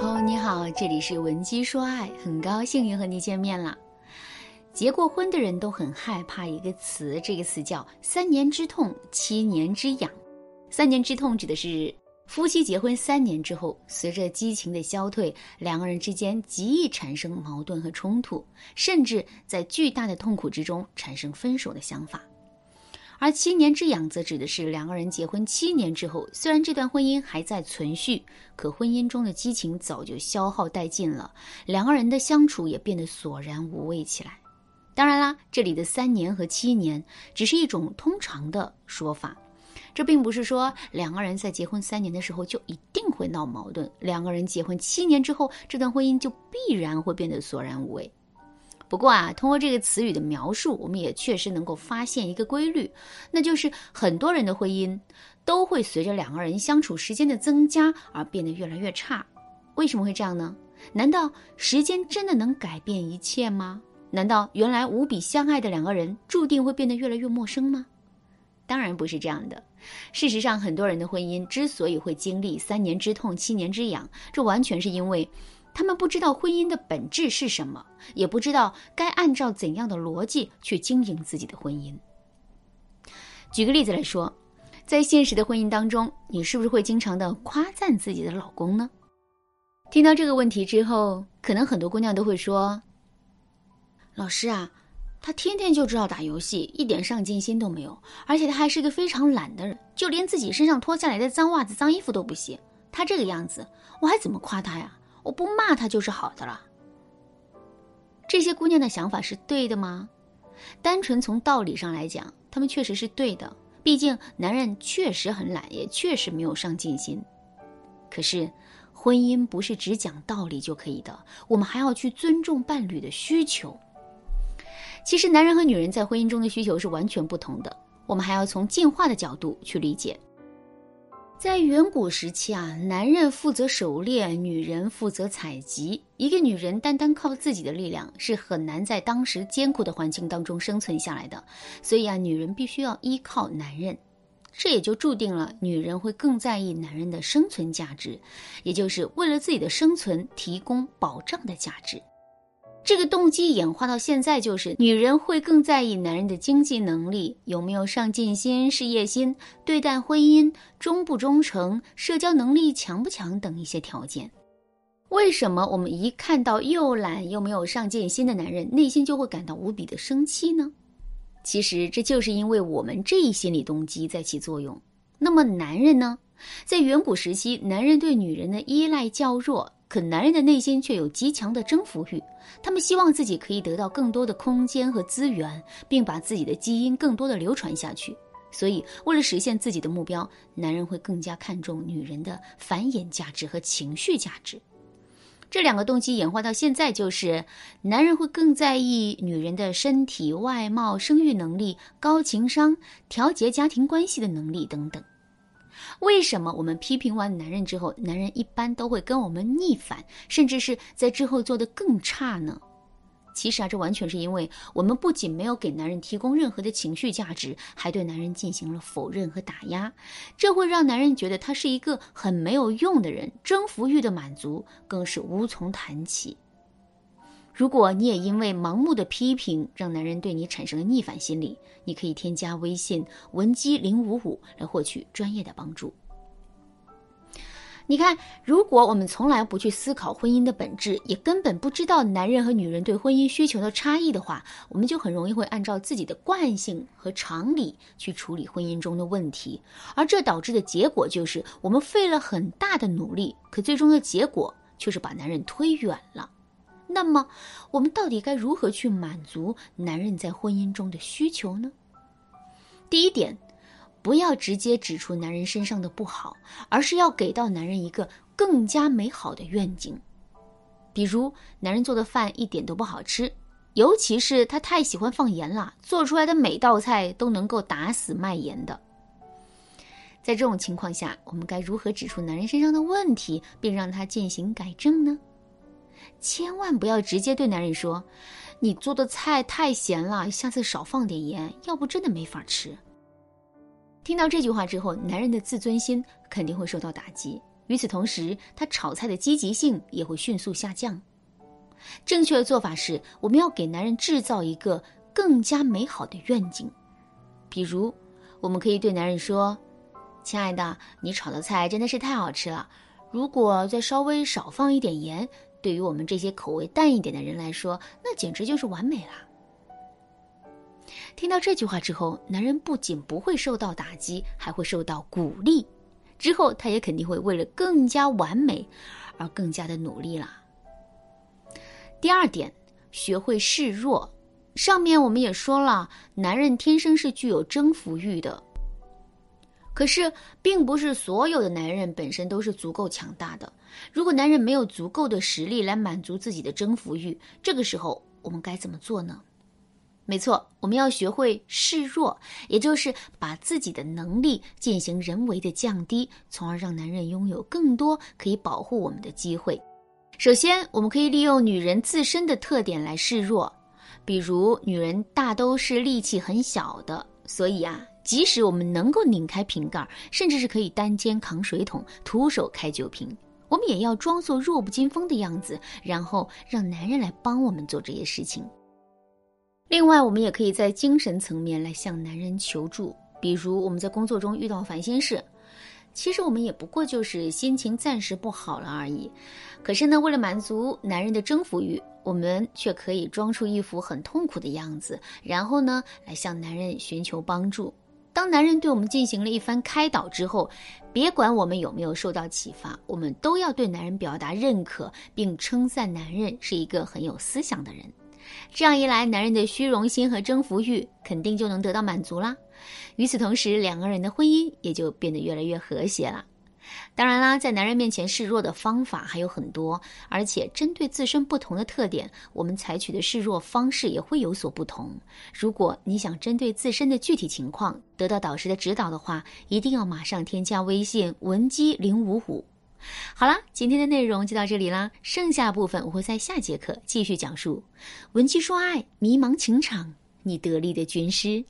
朋友你好，这里是文姬说爱，很高兴又和你见面了。结过婚的人都很害怕一个词，这个词叫3年之痛7年之痒。3年之痛指的是夫妻结婚3年之后，随着激情的消退，两个人之间极易产生矛盾和冲突，甚至在巨大的痛苦之中产生分手的想法。而7年之痒则指的是两个人结婚7年之后，虽然这段婚姻还在存续，可婚姻中的激情早就消耗殆尽了，两个人的相处也变得索然无味起来。当然啦，这里的3年和7年只是一种通常的说法，这并不是说两个人在结婚3年的时候就一定会闹矛盾，两个人结婚7年之后，这段婚姻就必然会变得索然无味。不过啊，通过这个词语的描述，我们也确实能够发现一个规律，那就是很多人的婚姻都会随着两个人相处时间的增加而变得越来越差。为什么会这样呢？难道时间真的能改变一切吗？难道原来无比相爱的两个人注定会变得越来越陌生吗？当然不是这样的。事实上，很多人的婚姻之所以会经历3年之痛7年之痒，这完全是因为他们不知道婚姻的本质是什么，也不知道该按照怎样的逻辑去经营自己的婚姻。举个例子来说，在现实的婚姻当中，你是不是会经常的夸赞自己的老公呢？听到这个问题之后，可能很多姑娘都会说，老师啊，他天天就知道打游戏，一点上进心都没有，而且他还是一个非常懒的人，就连自己身上脱下来的脏袜子脏衣服都不洗，他这个样子我还怎么夸他呀？我不骂他就是好的了。这些姑娘的想法是对的吗？单纯从道理上来讲，她们确实是对的，毕竟男人确实很懒，也确实没有上进心。可是婚姻不是只讲道理就可以的，我们还要去尊重伴侣的需求。其实男人和女人在婚姻中的需求是完全不同的，我们还要从进化的角度去理解。在远古时期啊，男人负责狩猎，女人负责采集。一个女人单单靠自己的力量是很难在当时艰苦的环境当中生存下来的，所以啊，女人必须要依靠男人。这也就注定了女人会更在意男人的生存价值，也就是为了自己的生存提供保障的价值。这个动机演化到现在，就是女人会更在意男人的经济能力，有没有上进心、事业心，对待婚姻忠不忠诚，社交能力强不强等一些条件。为什么我们一看到又懒又没有上进心的男人，内心就会感到无比的生气呢？其实这就是因为我们这一心理动机在起作用。那么男人呢？在远古时期，男人对女人的依赖较弱，可男人的内心却有极强的征服欲，他们希望自己可以得到更多的空间和资源，并把自己的基因更多的流传下去。所以为了实现自己的目标，男人会更加看重女人的繁衍价值和情绪价值。这两个动机演化到现在，就是男人会更在意女人的身体、外貌、生育能力、高情商、调节家庭关系的能力等等。为什么我们批评完男人之后，男人一般都会跟我们逆反，甚至是在之后做得更差呢？其实啊，这完全是因为我们不仅没有给男人提供任何的情绪价值，还对男人进行了否认和打压，这会让男人觉得他是一个很没有用的人，征服欲的满足更是无从谈起。如果你也因为盲目的批评让男人对你产生了逆反心理，你可以添加微信文姬055来获取专业的帮助。你看，如果我们从来不去思考婚姻的本质，也根本不知道男人和女人对婚姻需求的差异的话，我们就很容易会按照自己的惯性和常理去处理婚姻中的问题，而这导致的结果就是我们费了很大的努力，可最终的结果却是把男人推远了。那么我们到底该如何去满足男人在婚姻中的需求呢？第一点，不要直接指出男人身上的不好，而是要给到男人一个更加美好的愿景。比如男人做的饭一点都不好吃，尤其是他太喜欢放盐了，做出来的每道菜都能够打死卖盐的。在这种情况下，我们该如何指出男人身上的问题，并让他进行改正呢？千万不要直接对男人说，你做的菜太咸了，下次少放点盐，要不真的没法吃。听到这句话之后，男人的自尊心肯定会受到打击，与此同时，他炒菜的积极性也会迅速下降。正确的做法是，我们要给男人制造一个更加美好的愿景。比如，我们可以对男人说：“亲爱的，你炒的菜真的是太好吃了。如果再稍微少放一点盐，对于我们这些口味淡一点的人来说，那简直就是完美啦。”听到这句话之后，男人不仅不会受到打击，还会受到鼓励。之后，他也肯定会为了更加完美而更加的努力啦。第二点，学会示弱。上面我们也说了，男人天生是具有征服欲的。可是，并不是所有的男人本身都是足够强大的。如果男人没有足够的实力来满足自己的征服欲，这个时候我们该怎么做呢？没错，我们要学会示弱，也就是把自己的能力进行人为的降低，从而让男人拥有更多可以保护我们的机会。首先，我们可以利用女人自身的特点来示弱。比如，女人大都是力气很小的，所以啊，即使我们能够拧开瓶盖，甚至是可以单肩扛水桶，徒手开酒瓶，我们也要装作弱不禁风的样子，然后让男人来帮我们做这些事情。另外，我们也可以在精神层面来向男人求助。比如，我们在工作中遇到烦心事，其实我们也不过就是心情暂时不好了而已。可是呢，为了满足男人的征服欲，我们却可以装出一副很痛苦的样子，然后呢，来向男人寻求帮助。当男人对我们进行了一番开导之后，别管我们有没有受到启发，我们都要对男人表达认可，并称赞男人是一个很有思想的人。这样一来，男人的虚荣心和征服欲肯定就能得到满足啦。与此同时，两个人的婚姻也就变得越来越和谐了。当然啦，在男人面前示弱的方法还有很多，而且针对自身不同的特点，我们采取的示弱方式也会有所不同。如果你想针对自身的具体情况得到导师的指导的话，一定要马上添加微信文姬055。好啦，今天的内容就到这里啦，剩下部分我会在下节课继续讲述。文姬说爱，迷茫情场，你得力的军师。